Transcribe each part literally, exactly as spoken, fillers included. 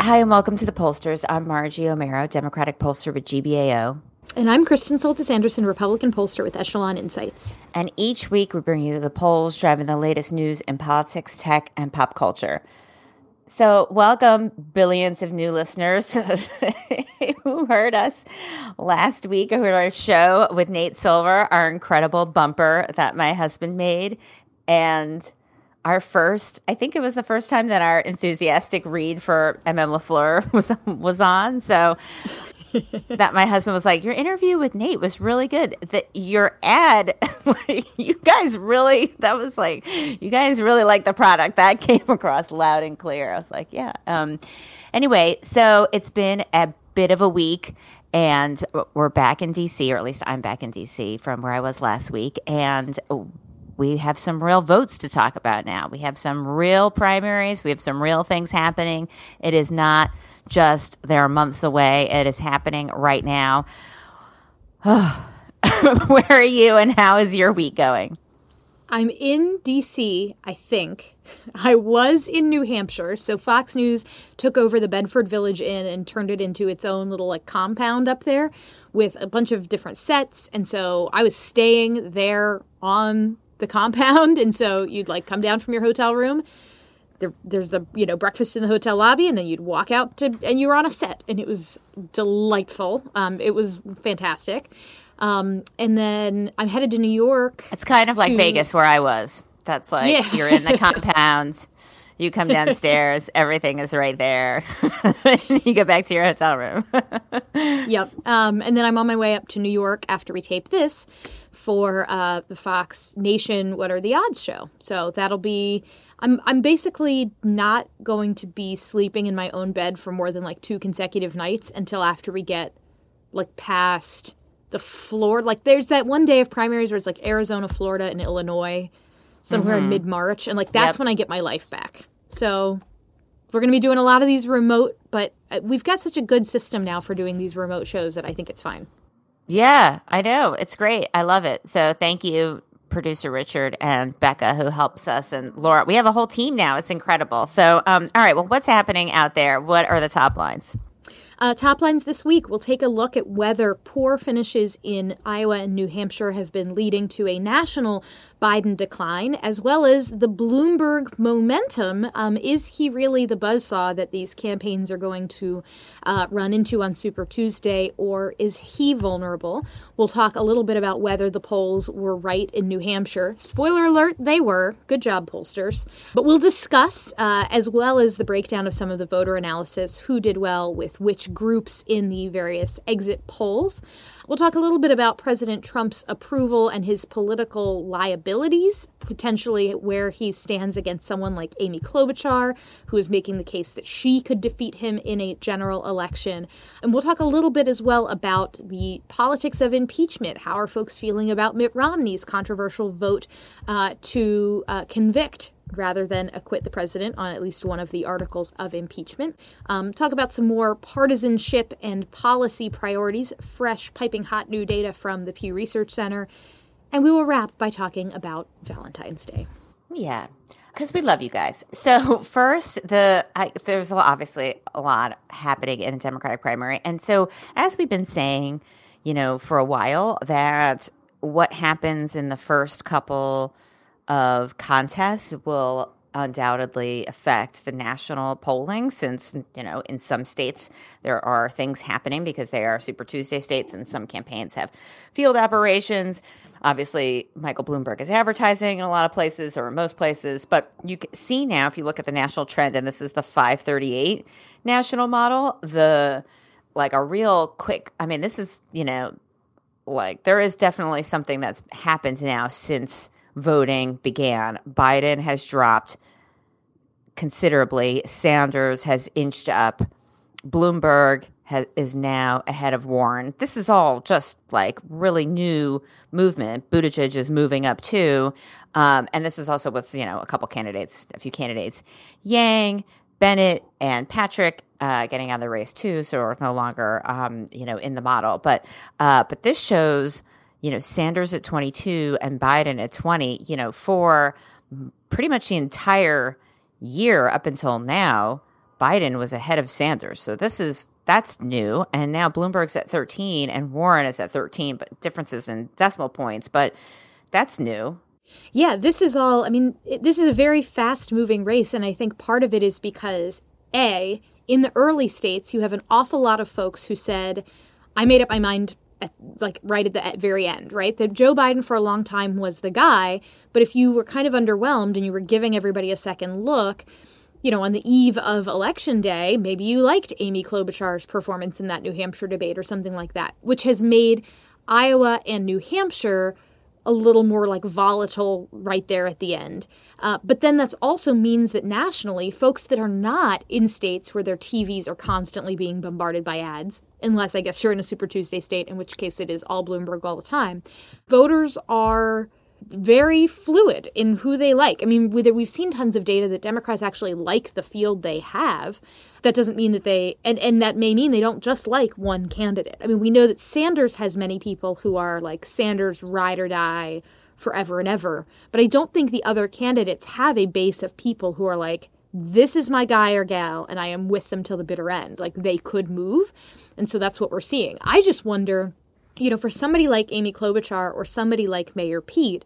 Hi, and welcome to The Pollsters. I'm Margie Omero, Democratic pollster with G B A O. And I'm Kristen Soltis-Anderson, Republican pollster with Echelon Insights. And each week we bring you the polls, driving the latest news in politics, tech, and pop culture. So welcome, billions of new listeners who heard us last week, who heard our show with Nate Silver, our incredible bumper that my husband made, and our first, I think it was the first time that our enthusiastic read for M M. LaFleur was, was on, so... that my husband was like, your interview with Nate was really good. That your ad, like, you guys really, that was like, you guys really like the product. That came across loud and clear. I was like, yeah. Um, anyway, so it's been a bit of a week and we're back in D C, or at least I'm back in D C from where I was last week. And we have some real votes to talk about now. We have some real primaries. We have some real things happening. It is not just they're months away. It is happening right now. Where are you and how is your week going? I'm in D C, I think. I was in New Hampshire. So Fox News took over the Bedford Village Inn and turned it into its own little like compound up there with a bunch of different sets. And so I was staying there on the compound. And so you'd like come down from your hotel room. There, there's the, you know, breakfast in the hotel lobby, and then you'd walk out to, and you were on a set, and it was delightful. Um, it was fantastic. Um, and then I'm headed to New York. It's kind of like to, Vegas where I was. That's like, yeah. You're in the compound, you come downstairs, everything is right there. You go back to your hotel room. Yep. Um, and then I'm on my way up to New York after we tape this for uh, the Fox Nation What Are the Odds show. So that'll be... I'm I'm basically not going to be sleeping in my own bed for more than like two consecutive nights until after we get like past the floor. Like there's that one day of primaries where it's like Arizona, Florida, and Illinois somewhere mm-hmm. in mid-March. And like that's yep. when I get my life back. So we're going to be doing a lot of these remote, but we've got such a good system now for doing these remote shows that I think it's fine. Yeah, I know. It's great. I love it. So thank you, producer Richard and Becca, who helps us, and Laura. We have a whole team now. It's incredible. So, um, all right. Well, what's happening out there? What are the top lines? Uh, top lines this week, we'll take a look at whether poor finishes in Iowa and New Hampshire have been leading to a national Biden decline, as well as the Bloomberg momentum. Um, is he really the buzzsaw that these campaigns are going to uh, run into on Super Tuesday, or is he vulnerable? We'll talk a little bit about whether the polls were right in New Hampshire. Spoiler alert, they were. Good job, pollsters. But we'll discuss, uh, as well as the breakdown of some of the voter analysis, who did well with which groups in the various exit polls. We'll talk a little bit about President Trump's approval and his political liabilities, potentially where he stands against someone like Amy Klobuchar, who is making the case that she could defeat him in a general election. And we'll talk a little bit as well about the politics of impeachment. How are folks feeling about Mitt Romney's controversial vote uh, to uh, convict rather than acquit the president on at least one of the articles of impeachment. Um, talk about some more partisanship and policy priorities, fresh, piping hot new data from the Pew Research Center. And we will wrap by talking about Valentine's Day. Yeah, because we love you guys. So first, the I, there's obviously a lot happening in the Democratic primary. And so as we've been saying, you know, for a while, that what happens in the first couple of contests will undoubtedly affect the national polling, since, you know, in some states there are things happening because they are Super Tuesday states and some campaigns have field operations. Obviously, Michael Bloomberg is advertising in a lot of places, or in most places, but you can see now if you look at the national trend, and this is the five thirty-eight national model, the like a real quick, I mean, this is, you know, like there is definitely something that's happened now since voting began. Biden has dropped considerably. Sanders has inched up. Bloomberg has, is now ahead of Warren. This is all just like really new movement. Buttigieg is moving up too. Um, and this is also with, you know, a couple candidates, a few candidates, Yang, Bennett, and Patrick uh, getting out of the race too. So we're no longer, um, you know, in the model. But uh, but this shows, you know, Sanders at twenty-two and Biden at twenty, you know, for pretty much the entire year up until now, Biden was ahead of Sanders. So this is, that's new. And now Bloomberg's at thirteen and Warren is at thirteen, but differences in decimal points, but that's new. Yeah, this is all, I mean, it, this is a very fast moving race. And I think part of it is because A, in the early states, you have an awful lot of folks who said, I made up my mind at, like right at the at very end, right? That Joe Biden for a long time was the guy. But if you were kind of underwhelmed and you were giving everybody a second look, you know, on the eve of Election Day, maybe you liked Amy Klobuchar's performance in that New Hampshire debate or something like that, which has made Iowa and New Hampshire a little more like volatile right there at the end. Uh, but then that's also means that nationally, folks that are not in states where their T Vs are constantly being bombarded by ads, unless I guess you're in a Super Tuesday state, in which case it is all Bloomberg all the time, voters are very fluid in who they like. I mean, we've seen tons of data that Democrats actually like the field they have. That doesn't mean that they, and, and that may mean they don't just like one candidate. I mean, we know that Sanders has many people who are like Sanders ride or die forever and ever. But I don't think the other candidates have a base of people who are like, this is my guy or gal, and I am with them till the bitter end. Like they could move. And so that's what we're seeing. I just wonder, you know, for somebody like Amy Klobuchar or somebody like Mayor Pete,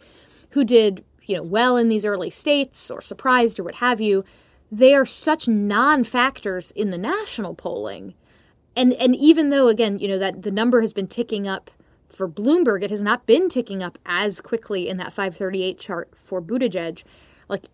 who did, you know, well in these early states or surprised or what have you, they are such non-factors in the national polling. And and even though, again, you know, that the number has been ticking up for Bloomberg, it has not been ticking up as quickly in that five thirty-eight chart for Buttigieg. Like,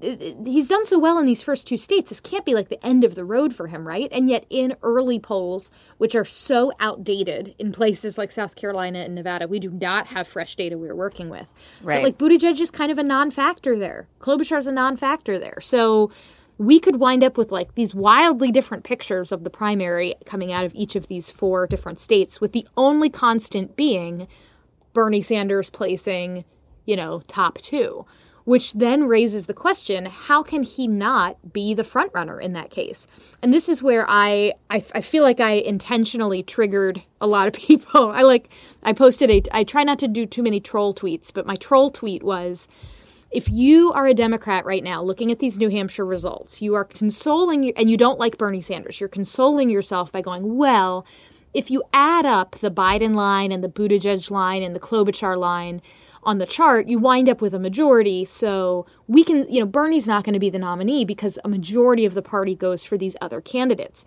it, it, he's done so well in these first two states, this can't be like the end of the road for him, right? And yet in early polls, which are so outdated in places like South Carolina and Nevada, we do not have fresh data we're working with. Right. But like Buttigieg is kind of a non-factor there. Klobuchar is a non-factor there. So we could wind up with like these wildly different pictures of the primary coming out of each of these four different states, with the only constant being Bernie Sanders placing, you know, top two. Which then raises the question, how can he not be the front runner in that case? And this is where I, I, I feel like I intentionally triggered a lot of people. I like I posted a I try not to do too many troll tweets, but my troll tweet was, if you are a Democrat right now looking at these New Hampshire results, you are consoling and you don't like Bernie Sanders. You're consoling yourself by going, well, if you add up the Biden line and the Buttigieg line and the Klobuchar line on the chart, you wind up with a majority. So we can, you know, Bernie's not going to be the nominee because a majority of the party goes for these other candidates.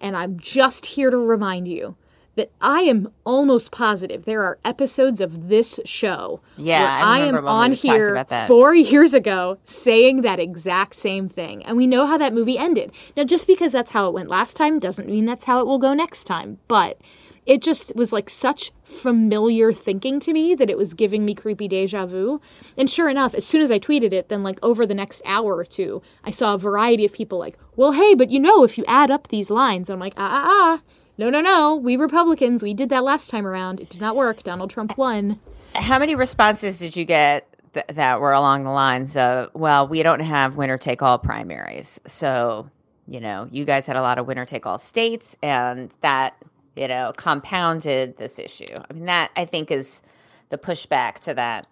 And I'm just here to remind you that I am almost positive there are episodes of this show yeah, where I, I am on here four years ago saying that exact same thing. And we know how that movie ended. Now, just because that's how it went last time doesn't mean that's how it will go next time. But it just was like such familiar thinking to me that it was giving me creepy deja vu. And sure enough, as soon as I tweeted it, then like over the next hour or two, I saw a variety of people like, well, hey, but you know, if you add up these lines, I'm like, ah, ah, ah, no, no, no. We Republicans, we did that last time around. It did not work. Donald Trump won. How many responses did you get th- that were along the lines of, well, we don't have winner take all primaries. So, you know, you guys had a lot of winner take all states and that, you know, compounded this issue. I mean, that I think is the pushback to that.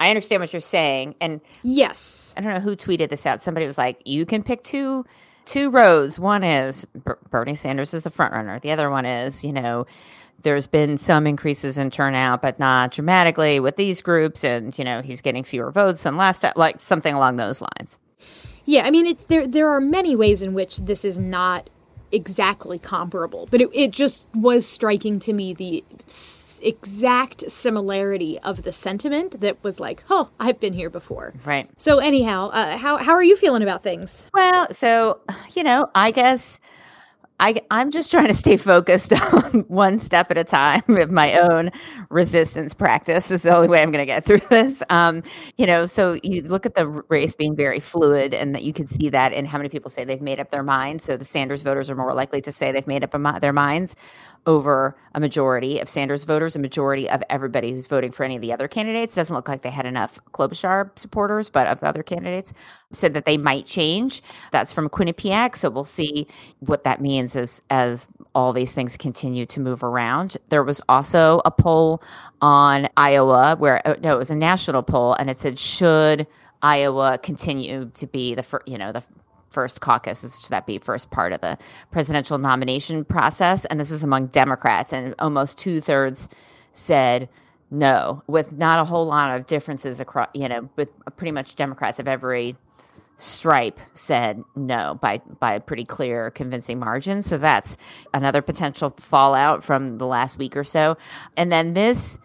I understand what you're saying. And yes, I don't know who tweeted this out. Somebody was like, you can pick two two roads. One is B- Bernie Sanders is the front runner. The other one is, you know, there's been some increases in turnout, but not dramatically with these groups. And, you know, he's getting fewer votes than last time, like something along those lines. Yeah, I mean, it's, there there are many ways in which this is not exactly comparable, but it, it just was striking to me the s- exact similarity of the sentiment that was like, oh, I've been here before. Right. So anyhow, uh, how how are you feeling about things? Well, so, you know, I guess I, I'm just trying to stay focused on one step at a time with my own resistance practice. It's the only way I'm going to get through this. Um, you know, so you look at the race being very fluid and that you can see that in how many people say they've made up their minds. So the Sanders voters are more likely to say they've made up a, their minds over a majority of Sanders voters, a majority of everybody who's voting for any of the other candidates. Doesn't look like they had enough Klobuchar supporters, but of the other candidates said that they might change. That's from Quinnipiac. So we'll see what that means as, as all these things continue to move around. There was also a poll on Iowa where, no, it was a national poll, and it said, should Iowa continue to be the first, you know, the first caucus, should that be first part of the presidential nomination process? And this is among Democrats, and almost two thirds said no, with not a whole lot of differences across, you know, with pretty much Democrats of every stripe said no by by a pretty clear, convincing margin. So that's another potential fallout from the last week or so. And then this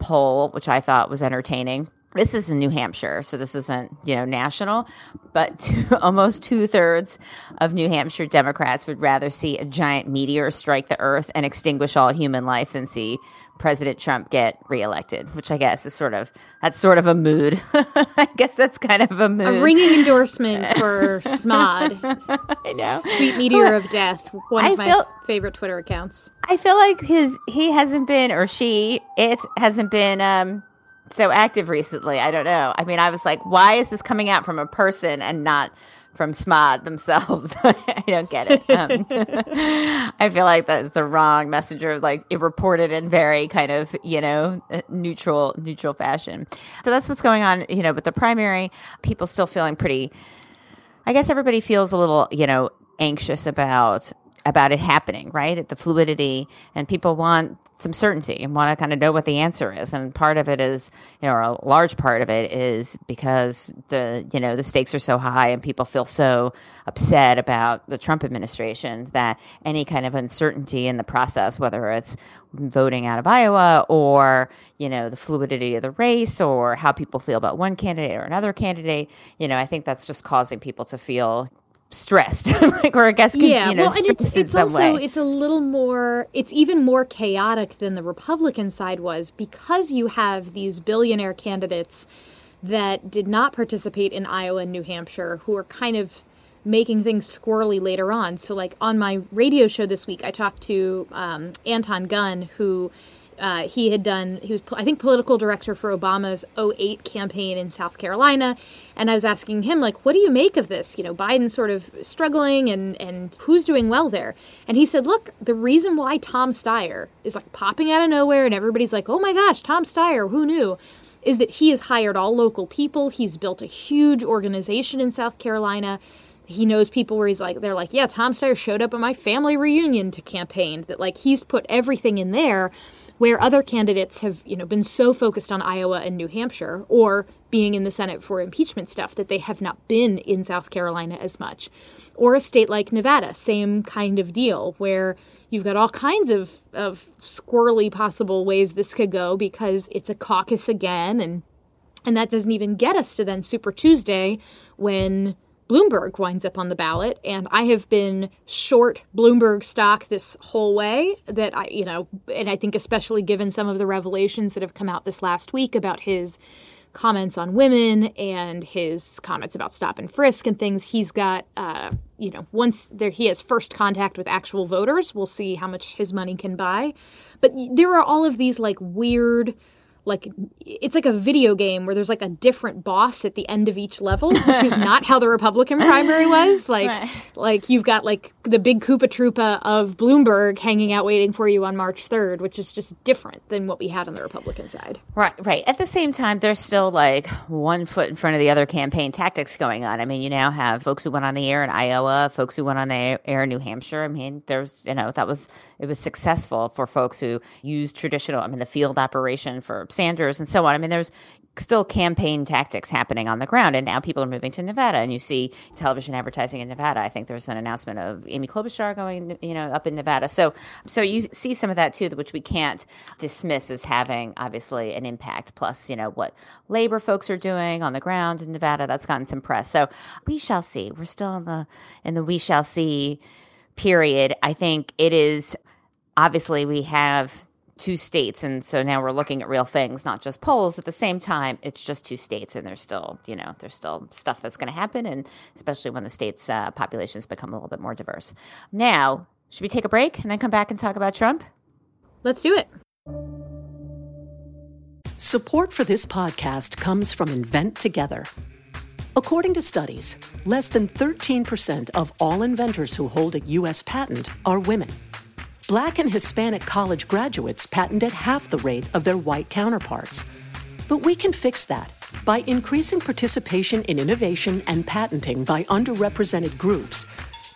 poll, which I thought was entertaining, this is in New Hampshire, so this isn't, you know, national, but two, almost two-thirds of New Hampshire Democrats would rather see a giant meteor strike the earth and extinguish all human life than see President Trump get reelected, which I guess is sort of, that's sort of a mood. I guess that's kind of a mood. A ringing endorsement for S M O D. I know. Sweet Meteor of Death, one I of my feel, favorite Twitter accounts. I feel like his he hasn't been, or she, it hasn't been um, so active recently. I don't know. I mean, I was like, why is this coming out from a person and not from S M O D themselves? I don't get it. Um, I feel like that is the wrong messenger. Like, it reported in very kind of, you know, neutral, neutral fashion. So that's what's going on, you know, with the primary. People still feeling pretty, I guess everybody feels a little, you know, anxious about, about it happening, right? The fluidity, and people want some certainty and want to kind of know what the answer is. And part of it is, you know, or a large part of it is because the, you know, the stakes are so high and people feel so upset about the Trump administration that any kind of uncertainty in the process, whether it's voting out of Iowa or, you know, the fluidity of the race or how people feel about one candidate or another candidate, you know, I think that's just causing people to feel stressed, like, or I guess, can, yeah. You know, well, and it's, it's also way. It's a little more. It's even more chaotic than the Republican side was, because you have these billionaire candidates that did not participate in Iowa and New Hampshire, who are kind of making things squirrely later on. So, like on my radio show this week, I talked to um, Anton Gunn, who uh, he had done. He was, I think, political director for Obama's oh eight campaign in South Carolina. And I was asking him, like, what do you make of this? You know, Biden's sort of struggling and, and who's doing well there? And he said, look, the reason why Tom Steyer is, like, popping out of nowhere and everybody's like, oh, my gosh, Tom Steyer, who knew, is that he has hired all local people. He's built a huge organization in South Carolina. He knows people where he's like, they're like, yeah, Tom Steyer showed up at my family reunion to campaign, that, like, he's put everything in there, where other candidates have, you know, been so focused on Iowa and New Hampshire or being in the Senate for impeachment stuff that they have not been in South Carolina as much. Or a state like Nevada, same kind of deal, where you've got all kinds of, of squirrely possible ways this could go, because it's a caucus again, and and that doesn't even get us to then Super Tuesday, when Bloomberg winds up on the ballot. And I have been short Bloomberg stock this whole way, that I, you know, and I think especially given some of the revelations that have come out this last week about his comments on women and his comments about stop and frisk and things, he's got, uh, you know, once there he has first contact with actual voters, we'll see how much his money can buy. But there are all of these, like, weird, like, it's like a video game where there's, like, a different boss at the end of each level, which is not how the Republican primary was. Like, right. Like, you've got, like, the big Koopa Troopa of Bloomberg hanging out waiting for you on March third, which is just different than what we had on the Republican side. Right, right. At the same time, there's still, like, one foot in front of the other campaign tactics going on. I mean, you now have folks who went on the air in Iowa, folks who went on the air in New Hampshire. I mean, there's, you know, that was, it was successful for folks who used traditional, I mean, the field operation for Sanders and so on. I mean, there's still campaign tactics happening on the ground, and now people are moving to Nevada, and you see television advertising in Nevada. I think there's an announcement of Amy Klobuchar going, you know, up in Nevada. So, so you see some of that too, which we can't dismiss as having obviously an impact. Plus, you know, what labor folks are doing on the ground in Nevada, that's gotten some press. So we shall see. We're still in the in the we shall see period. I think it is obviously we have two states, and so now we're looking at real things, not just polls. At the same time, it's just two states, and there's still, you know, there's still stuff that's going to happen, and especially when the state's uh, populations become a little bit more diverse. Now, should we take a break and then come back and talk about Trump? Let's do it. Support for this podcast comes from Invent Together. According to studies, less than thirteen percent of all inventors who hold a U S patent are women. Black and Hispanic college graduates patent at half the rate of their white counterparts. But we can fix that by increasing participation in innovation and patenting by underrepresented groups.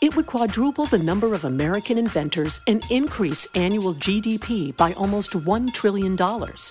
It would quadruple the number of American inventors and increase annual G D P by almost one trillion dollars.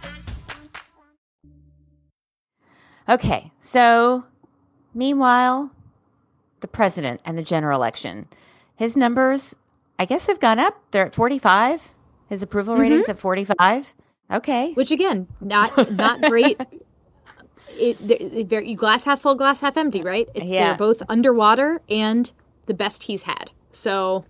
Okay, so meanwhile, the president and the general election. His numbers, I guess, have gone up. They're at forty-five. His approval mm-hmm. rating's at forty-five. Okay. Which, again, not not great. It, they're, they're, glass half full, glass half empty, right? It, yeah. They're both underwater and the best he's had. So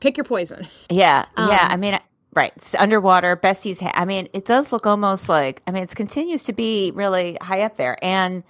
pick your poison. Yeah. Um, yeah. I mean, right. It's underwater, best he's had. I mean, it does look almost like, I mean, it continues to be really high up there. And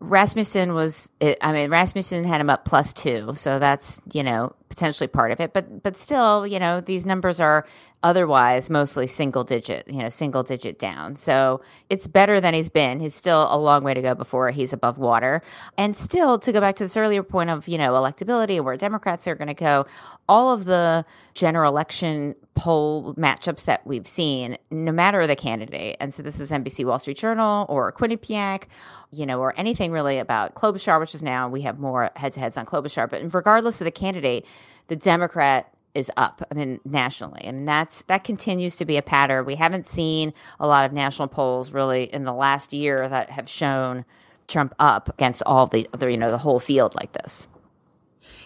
Rasmussen was, it, I mean, Rasmussen had him up plus two. So that's, you know, potentially part of it. But, but still, you know, these numbers are otherwise mostly single digit, you know, single digit down. So it's better than he's been. He's still a long way to go before he's above water. And still, to go back to this earlier point of, you know, electability and where Democrats are going to go, all of the general election poll matchups that we've seen, no matter the candidate. And so this is N B C Wall Street Journal or Quinnipiac, you know, or anything really about Klobuchar, which is now we have more head-to-heads on Klobuchar. But regardless of the candidate, the Democrat is up, I mean, nationally. And that's that continues to be a pattern. We haven't seen a lot of national polls really in the last year that have shown Trump up against all the, the you know, the whole field like this.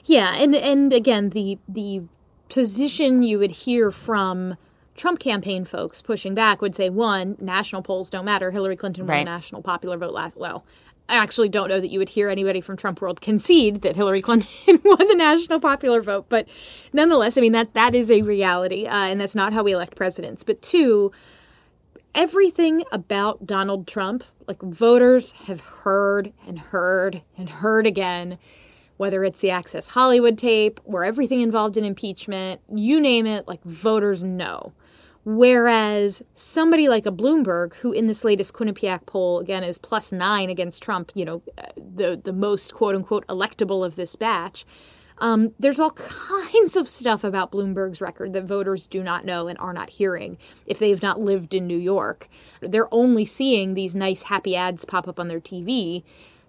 Yeah. And, and again, the the position you would hear from Trump campaign folks pushing back would say, one, national polls don't matter. Hillary Clinton won the national popular vote last. Well, I actually don't know that you would hear anybody from Trump world concede that Hillary Clinton won the national popular vote. But nonetheless, I mean, that that is a reality, uh, and that's not how we elect presidents. But two, everything about Donald Trump, like voters have heard and heard and heard again, whether it's the Access Hollywood tape or everything involved in impeachment, you name it, like voters know. Whereas somebody like a Bloomberg, who in this latest Quinnipiac poll, again, is plus nine against Trump, you know, the the most, quote unquote, electable of this batch. Um, there's all kinds of stuff about Bloomberg's record that voters do not know and are not hearing if they've not lived in New York. They're only seeing these nice, happy ads pop up on their T V.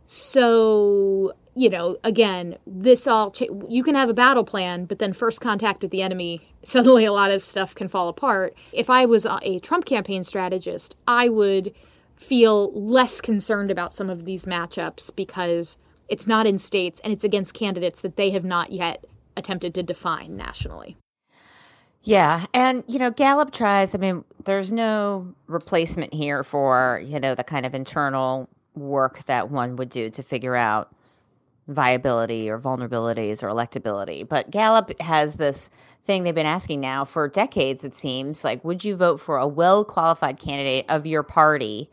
So, you know, again, this all cha- you can have a battle plan, but then first contact with the enemy, suddenly a lot of stuff can fall apart. If I was a Trump campaign strategist, I would feel less concerned about some of these matchups because it's not in states and it's against candidates that they have not yet attempted to define nationally. Yeah. And, you know, Gallup tries, I mean, there's no replacement here for, you know, the kind of internal work that one would do to figure out viability or vulnerabilities or electability. But Gallup has this thing they've been asking now for decades, it seems, like, would you vote for a well-qualified candidate of your party?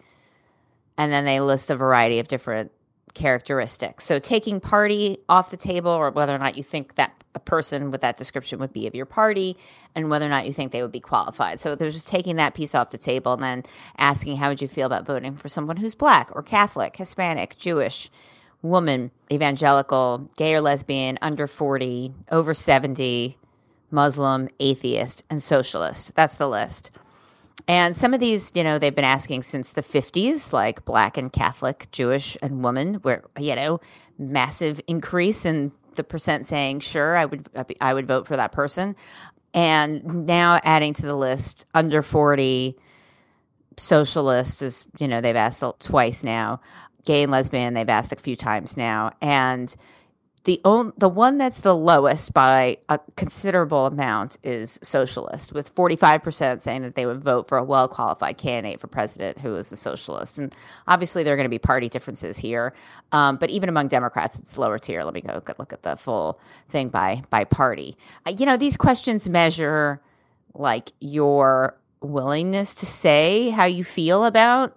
And then they list a variety of different characteristics. So taking party off the table, or whether or not you think that a person with that description would be of your party and whether or not you think they would be qualified. So they're just taking that piece off the table and then asking, how would you feel about voting for someone who's Black or Catholic, Hispanic, Jewish, woman, evangelical, gay or lesbian, under forty, over seventy, Muslim, atheist, and socialist. That's the list. And some of these, you know, they've been asking since the fifties, like Black and Catholic, Jewish and woman, where, you know, massive increase in the percent saying, sure, I would I would vote for that person. And now adding to the list, under forty, socialist is, you know, they've asked twice now. Gay and lesbian, they've asked a few times now. And The on, the one that's the lowest by a considerable amount is socialist, with forty-five percent saying that they would vote for a well-qualified candidate for president who is a socialist. And obviously there are going to be party differences here. Um, but even among Democrats, it's lower tier. Let me go look at the full thing by, by party. Uh, you know, these questions measure like your willingness to say how you feel about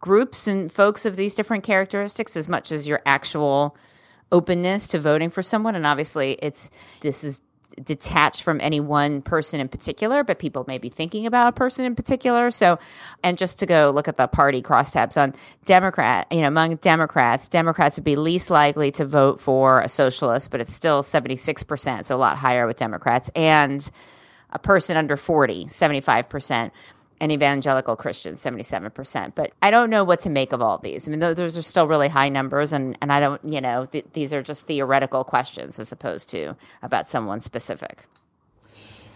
groups and folks of these different characteristics as much as your actual openness to voting for someone. And obviously it's this is detached from any one person in particular, but people may be thinking about a person in particular. So, and just to go look at the party crosstabs on Democrat, you know, among Democrats, Democrats would be least likely to vote for a socialist, but it's still seventy-six percent, so a lot higher with Democrats. And a person under forty, seventy-five percent, and evangelical Christians, seventy-seven percent. But I don't know what to make of all these. I mean, those are still really high numbers, and, and I don't, you know, th- these are just theoretical questions as opposed to about someone specific.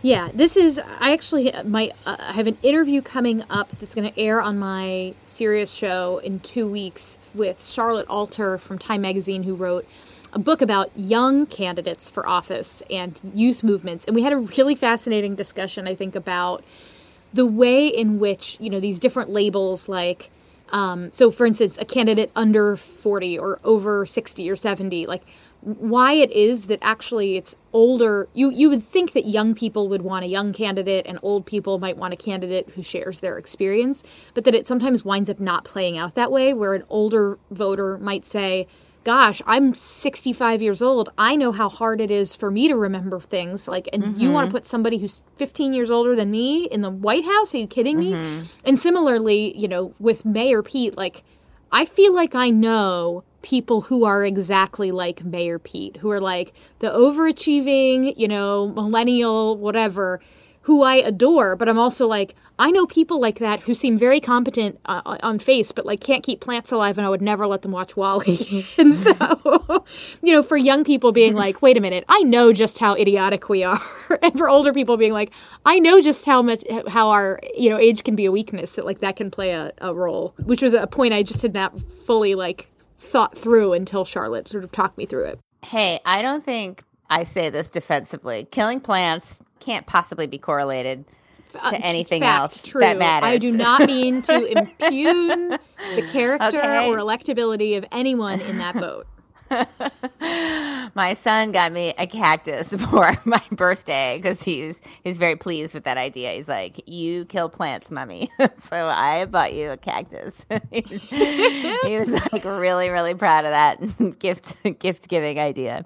Yeah, this is, I actually, my, uh, I have an interview coming up that's going to air on my Sirius show in two weeks with Charlotte Alter from Time Magazine, who wrote a book about young candidates for office and youth movements. And we had a really fascinating discussion, I think, about the way in which, you know, these different labels like, um, so for instance, a candidate under forty or over sixty or seventy, like why it is that actually it's older. You, you would think that young people would want a young candidate and old people might want a candidate who shares their experience, but that it sometimes winds up not playing out that way, where an older voter might say, gosh, I'm sixty-five years old. I know how hard it is for me to remember things. Like, and mm-hmm. you want to put somebody who's fifteen years older than me in the White House? Are you kidding mm-hmm. me? And similarly, you know, with Mayor Pete, like, I feel like I know people who are exactly like Mayor Pete, who are like the overachieving, you know, millennial, whatever, who I adore. But I'm also like, I know people like that who seem very competent uh, on face, but like can't keep plants alive, and I would never let them watch WALL-E. And so, you know, for young people being like, wait a minute, I know just how idiotic we are. And for older people being like, I know just how much, how our, you know, age can be a weakness, that like that can play a, a role, which was a point I just had not fully like thought through until Charlotte sort of talked me through it. Hey, I don't think I say this defensively. Killing plants can't possibly be correlated to anything fact, else true. That matters. I do not mean to impugn the character okay. or electability of anyone in that boat. My son got me a cactus for my birthday because he's he's very pleased with that idea. He's like, you kill plants, mommy. So I bought you a cactus. he, was, he was like really, really proud of that gift gift giving idea.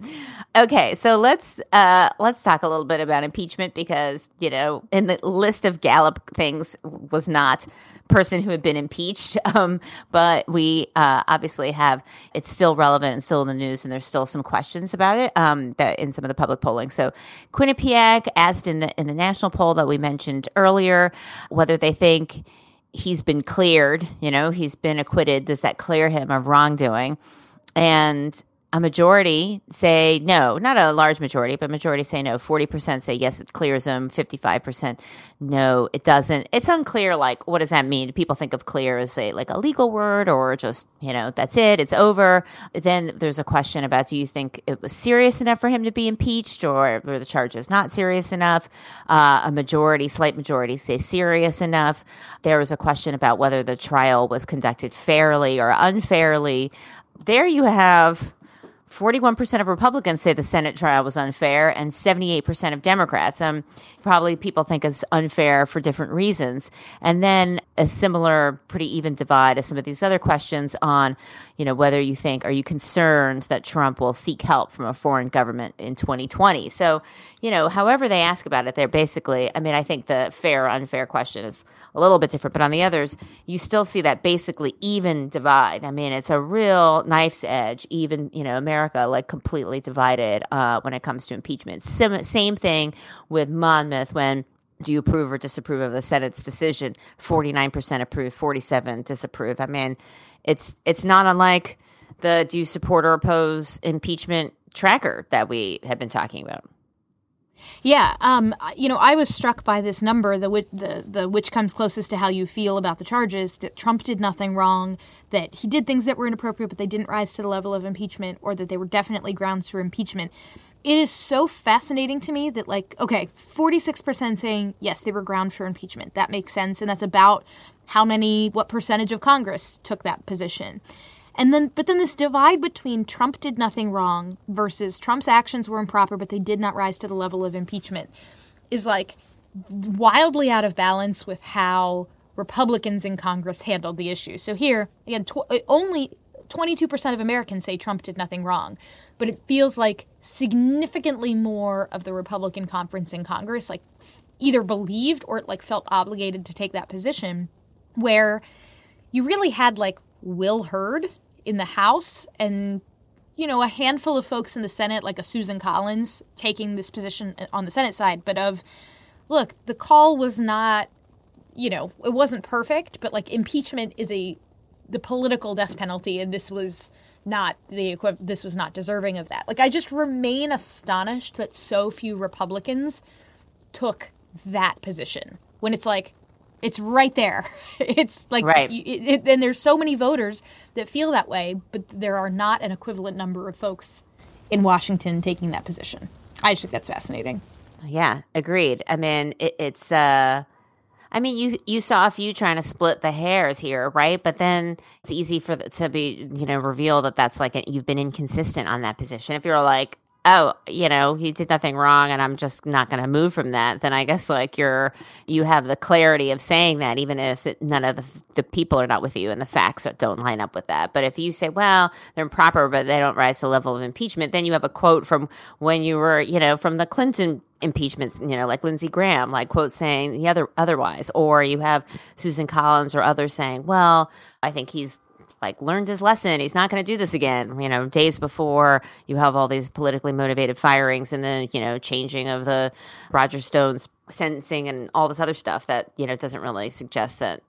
Okay, so let's uh, let's talk a little bit about impeachment, because, you know, in the list of Gallup things was not person who had been impeached. Um, but we uh, obviously have, it's still relevant and still in the news, and there's still some questions about it um, that in some of the public polling. So Quinnipiac asked in the in the national poll that we mentioned earlier whether they think he's been cleared, you know, he's been acquitted. Does that clear him of wrongdoing? And a majority say no, not a large majority, but majority say no. forty percent say yes, it clears them. fifty-five percent no, it doesn't. It's unclear, like, what does that mean? People think of clear as, say, like a legal word, or just, you know, that's it, it's over. Then there's a question about, do you think it was serious enough for him to be impeached, or were the charges not serious enough? Uh, a majority, slight majority say serious enough. There was a question about whether the trial was conducted fairly or unfairly. There you have forty-one percent of Republicans say the Senate trial was unfair, and seventy-eight percent of Democrats. Um, probably people think it's unfair for different reasons. And then a similar, pretty even divide as some of these other questions on, you know, whether you think, are you concerned that Trump will seek help from a foreign government in twenty twenty? So, you know, however they ask about it, they're basically, I mean, I think the fair, unfair question is a little bit different, but on the others, you still see that basically even divide. I mean, it's a real knife's edge, even, you know, America like completely divided uh, when it comes to impeachment. Sim- same thing with Monmouth. When do you approve or disapprove of the Senate's decision? forty-nine percent approve, forty-seven percent disapprove. I mean, it's it's not unlike the do you support or oppose impeachment tracker that we have been talking about. Yeah, um, you know, I was struck by this number, the, the the which comes closest to how you feel about the charges, that Trump did nothing wrong, that he did things that were inappropriate, but they didn't rise to the level of impeachment, or that they were definitely grounds for impeachment. It is so fascinating to me that, like, okay, forty-six percent saying, yes, they were ground for impeachment. That makes sense, and that's about how many, what percentage of Congress took that position. And then, but then this divide between Trump did nothing wrong versus Trump's actions were improper, but they did not rise to the level of impeachment is like wildly out of balance with how Republicans in Congress handled the issue. So here, again, tw- only twenty-two percent of Americans say Trump did nothing wrong, but it feels like significantly more of the Republican conference in Congress like either believed or like felt obligated to take that position, where you really had like Will Hurd in the House and, you know, a handful of folks in the Senate, like a Susan Collins, taking this position on the Senate side. But of, look, the call was not, you know, it wasn't perfect, but like impeachment is a the political death penalty. And this was not the this was not deserving of that. Like, I just remain astonished that so few Republicans took that position when it's like, it's right there. It's like, right. it, it, and there's so many voters that feel that way, but there are not an equivalent number of folks in Washington taking that position. I just think that's fascinating. Yeah, agreed. I mean, it, it's, uh, I mean, you you saw a few trying to split the hairs here, right? But then it's easy for the, to be, you know, revealed that that's like, a, you've been inconsistent on that position. If you're like, oh, you know, he did nothing wrong and I'm just not going to move from that, then I guess like you're, you have the clarity of saying that even if it, none of the, the people are not with you and the facts don't line up with that. But if you say, well, they're improper, but they don't rise to the level of impeachment, then you have a quote from when you were, you know, from the Clinton impeachments, you know, like Lindsey Graham, like quote saying the other otherwise, or you have Susan Collins or others saying, well, I think he's like learned his lesson. He's not going to do this again. You know, days before you have all these politically motivated firings and then, you know, changing of the Roger Stone's sentencing and all this other stuff that, you know, doesn't really suggest that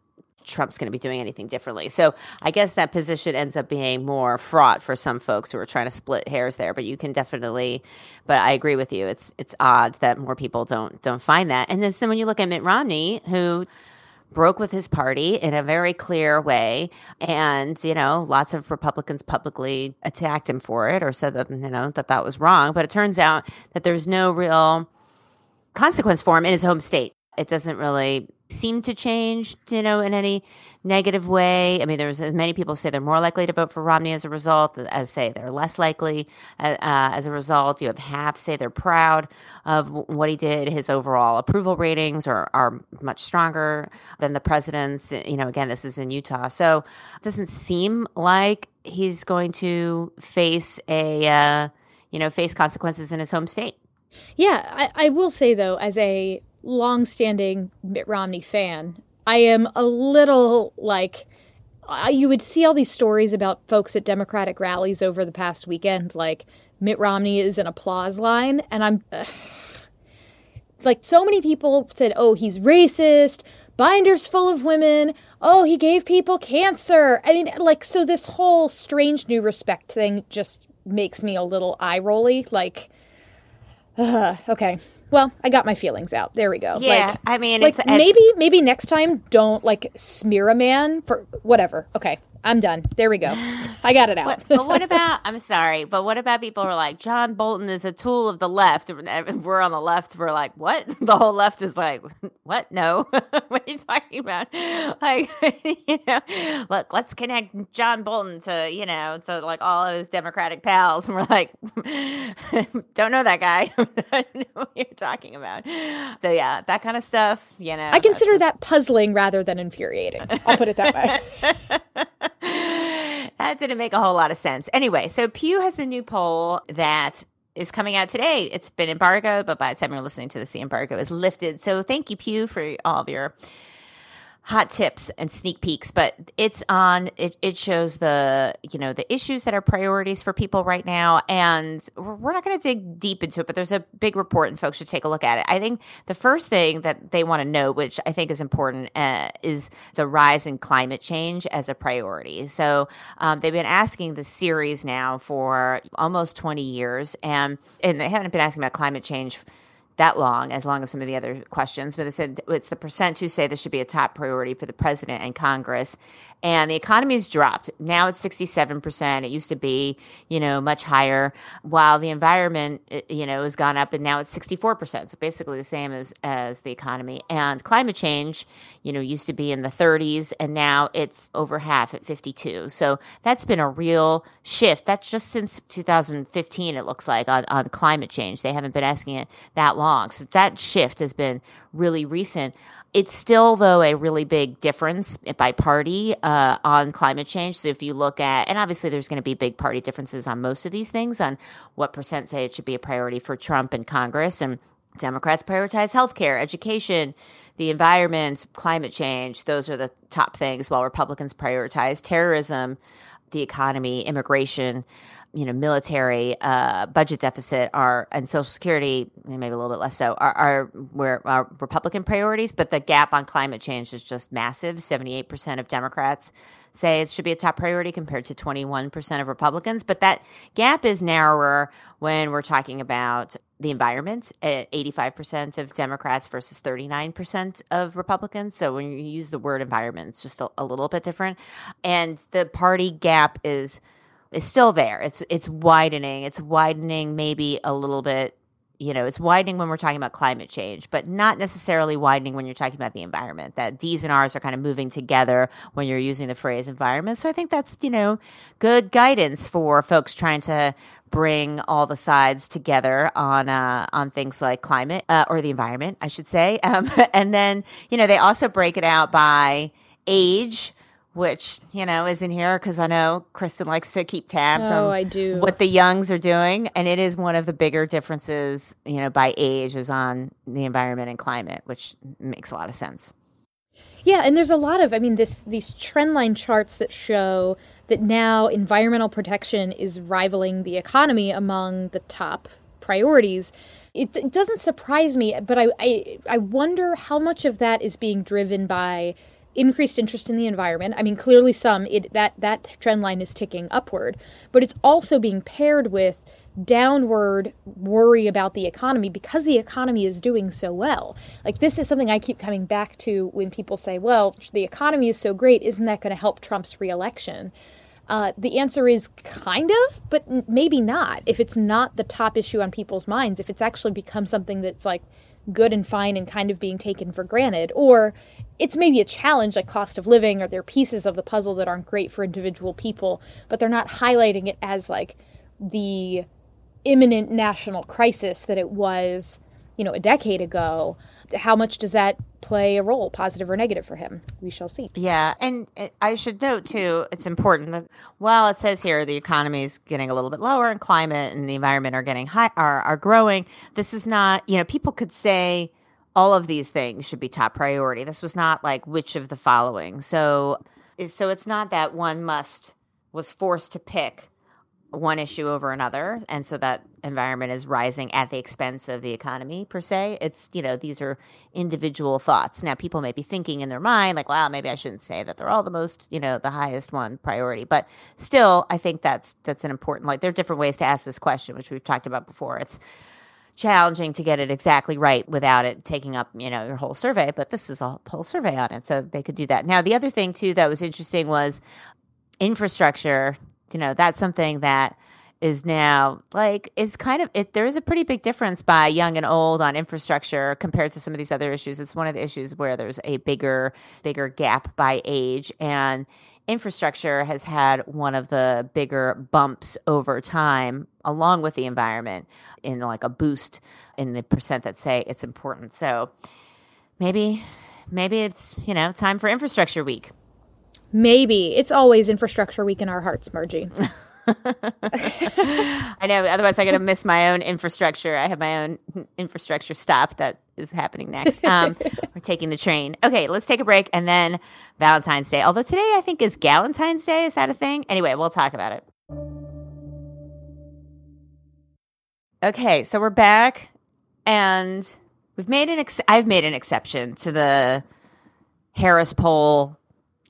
Trump's going to be doing anything differently. So I guess that position ends up being more fraught for some folks who are trying to split hairs there, but you can definitely, but I agree with you. It's, it's odd that more people don't, don't find that. And then, then when you look at Mitt Romney, who broke with his party in a very clear way. And, you know, lots of Republicans publicly attacked him for it or said that, you know, that that was wrong. But it turns out that there's no real consequence for him in his home state. It doesn't really seem to change, you know, in any negative way. I mean, there's as many people say they're more likely to vote for Romney as a result as say they're less likely uh, as a result. You have half say they're proud of what he did. His overall approval ratings are, are much stronger than the president's. You know, again, this is in Utah. So it doesn't seem like he's going to face a, uh, you know, face consequences in his home state. Yeah, I, I will say, though, as a long-standing Mitt Romney fan, I am a little like, uh, you would see all these stories about folks at Democratic rallies over the past weekend, like Mitt Romney is an applause line. And I'm uh, like, so many people said, oh, he's racist, binders full of women. Oh, he gave people cancer. I mean, like, so this whole strange new respect thing just makes me a little eye-rolly. Like, uh, okay. Well, I got my feelings out. There we go. Yeah, like, I mean, like it's, it's, maybe maybe next time don't like smear a man for whatever. Okay, I'm done. There we go. I got it out. What, but what about? I'm sorry, but what about people who are like John Bolton is a tool of the left? We're on the left. We're like, what? The whole left is like, what? No, what are you talking about? Like, you know, look, let's connect John Bolton to you know to like all of his Democratic pals, and we're like, don't know that guy. I don't know what you're talking about. So yeah, that kind of stuff. You know, I consider just that puzzling rather than infuriating. I'll put it that way. That didn't make a whole lot of sense. Anyway, so Pew has a new poll that is coming out today. It's been embargoed, but by the time you're listening to this, the embargo is lifted. So thank you, Pew, for all of your hot tips and sneak peeks. But it's on. It, it shows the you know the issues that are priorities for people right now, and we're not going to dig deep into it. But there's a big report, and folks should take a look at it. I think the first thing that they want to know, which I think is important, uh, is the rise in climate change as a priority. So um, they've been asking the series now for almost twenty years, and and they haven't been asking about climate change that long, as long as some of the other questions, but they said it's the percent who say this should be a top priority for the president and Congress. And the economy's dropped. Now it's sixty-seven percent. It used to be, you know, much higher, while the environment, you know, has gone up, and now it's sixty-four percent. So basically the same as, as the economy. And climate change, you know, used to be in the thirties, and now it's over half at fifty-two. So that's been a real shift. That's just since two thousand fifteen, it looks like, on, on climate change. They haven't been asking it that long. So that shift has been really recent. It's still, though, a really big difference by party uh, on climate change. So if you look at, and obviously there's going to be big party differences on most of these things, on what percent say it should be a priority for Trump and Congress. And Democrats prioritize healthcare, education, the environment, climate change. Those are the top things, while Republicans prioritize terrorism, the economy, immigration, you know, military, uh, budget deficit, are, and Social Security, maybe a little bit less so, are, are where are Republican priorities. But the gap on climate change is just massive. seventy-eight percent of Democrats say it should be a top priority compared to twenty-one percent of Republicans. But that gap is narrower when we're talking about the environment, at eighty-five percent of Democrats versus thirty-nine percent of Republicans. So when you use the word environment, it's just a, a little bit different. And the party gap is is still there. It's it's widening. It's widening maybe a little bit, you know, it's widening when we're talking about climate change, but not necessarily widening when you're talking about the environment. That D's and R's are kind of moving together when you're using the phrase environment. So I think that's, you know, good guidance for folks trying to bring all the sides together on uh, on things like climate uh, or the environment, I should say. Um, and then, you know, they also break it out by age, which, you know, is in here because I know Kristen likes to keep tabs oh, on I do. what the youngs are doing. And it is one of the bigger differences, you know, by age is on the environment and climate, which makes a lot of sense. Yeah. And there's a lot of, I mean, this these trendline charts that show that now environmental protection is rivaling the economy among the top priorities. It, it doesn't surprise me, but I, I I wonder how much of that is being driven by increased interest in the environment. I mean, clearly some, it, that, that trend line is ticking upward, but it's also being paired with downward worry about the economy because the economy is doing so well. Like, this is something I keep coming back to when people say, well, the economy is so great, isn't that going to help Trump's reelection? Uh, the answer is kind of, but maybe not. If it's not the top issue on people's minds, if it's actually become something that's like good and fine and kind of being taken for granted, or it's maybe a challenge like cost of living, or there are pieces of the puzzle that aren't great for individual people, but they're not highlighting it as like the imminent national crisis that it was, you know, a decade ago. How much does that play a role, positive or negative, for him? We shall see. Yeah. And I should note, too, it's important that while it says here the economy is getting a little bit lower and climate and the environment are getting high, are, are growing, this is not, you know, people could say all of these things should be top priority. This was not like which of the following. So, so it's not that one must was forced to pick one issue over another, and so that environment is rising at the expense of the economy, per se. It's, you know, these are individual thoughts. Now, people may be thinking in their mind, like, wow, maybe I shouldn't say that they're all the most, you know, the highest one priority. But still, I think that's that's an important, like, there are different ways to ask this question, which we've talked about before. It's challenging to get it exactly right without it taking up, you know, your whole survey, but this is a whole survey on it, so they could do that. Now, the other thing, too, that was interesting was infrastructure. You know, that's something that is now like is kind of it. There is a pretty big difference by young and old on infrastructure compared to some of these other issues. It's one of the issues where there's a bigger, bigger gap by age, and infrastructure has had one of the bigger bumps over time, along with the environment, in like a boost in the percent that say it's important. So maybe, maybe it's, you know, time for Infrastructure Week. Maybe. It's always Infrastructure Week in our hearts, Margie. I know. Otherwise, I'm going to miss my own infrastructure. I have my own infrastructure stop that is happening next. Um, we're taking the train. Okay, let's take a break, and then Valentine's Day. Although today, I think, is Galentine's Day. Is that a thing? Anyway, we'll talk about it. Okay, so we're back, and we've made an. Ex- I've made an exception to the Harris poll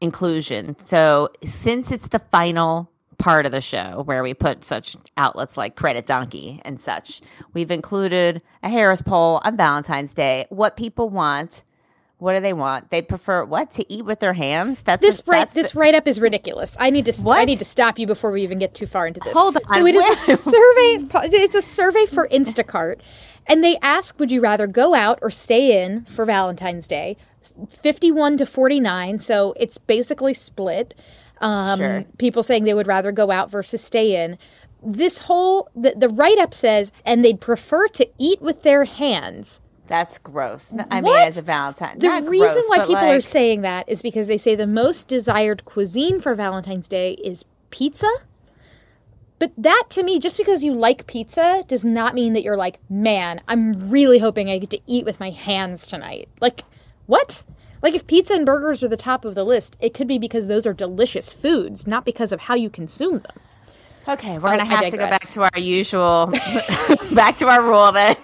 inclusion. So since it's the final part of the show where we put such outlets like Credit Donkey and such. We've included a Harris poll on Valentine's Day. What people want. What do they want? They prefer what? To eat with their hands? That's this a, right. That's this the, write-up is ridiculous. I need to. What? I need to stop you before we even get too far into this. Hold on. So it is a survey. It's a survey for Instacart, and they ask, "Would you rather go out or stay in for Valentine's Day?" Fifty-one to forty-nine. So it's basically split. Um, sure. People saying they would rather go out versus stay in. This whole the, the write-up says, and they'd prefer to eat with their hands. That's gross. I what? mean, as a Valentine. The Not reason gross, why people like... are saying that is because they say the most desired cuisine for Valentine's Day is pizza. But that, to me, just because you like pizza does not mean that you're like, man, I'm really hoping I get to eat with my hands tonight. Like, what? Like, if pizza and burgers are the top of the list, it could be because those are delicious foods, not because of how you consume them. Okay, we're going to have to go back to our usual, back to our rule then.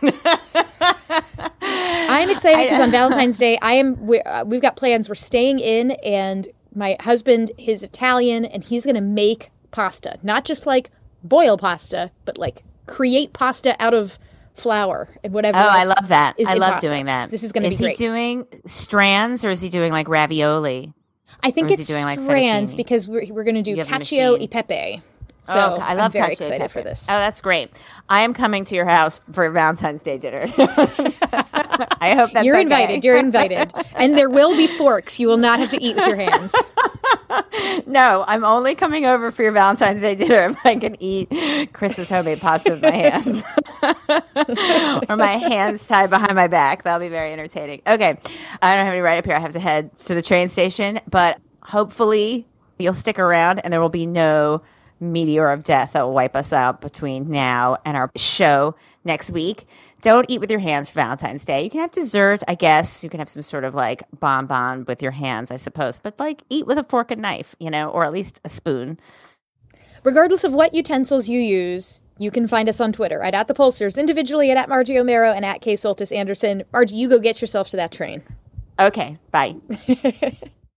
I'm excited because on Valentine's Day, I am. We, uh, we've got plans. We're staying in, and my husband is Italian, and he's going to make pasta. Not just like boil pasta, but like create pasta out of flour and whatever. Oh, I love that. I love pasta. doing that. This is going to be great. Is he doing strands or is he doing like ravioli? I think it's doing strands like because we're, we're going to do cacio e pepe. So oh, okay. I love I'm very excited for this. Oh, that's great. I am coming to your house for Valentine's Day dinner. I hope that's You're okay. invited. You're invited. And there will be forks. You will not have to eat with your hands. No, I'm only coming over for your Valentine's Day dinner if I can eat Chris's homemade pasta with my hands. Or my hands tied behind my back. That'll be very entertaining. Okay. I don't have any right up here. I have to head to the train station. But hopefully you'll stick around and there will be no meteor of death that will wipe us out between now and our show next week. Don't eat with your hands for Valentine's Day. You can have dessert, I guess. You can have some sort of like bonbon with your hands, I suppose. But like eat with a fork and knife, you know, or at least a spoon. Regardless of what utensils you use, you can find us on Twitter at, at the pollsters, individually at, at Margie Omero and at K Soltis Anderson. Margie, you go get yourself to that train. Okay, bye.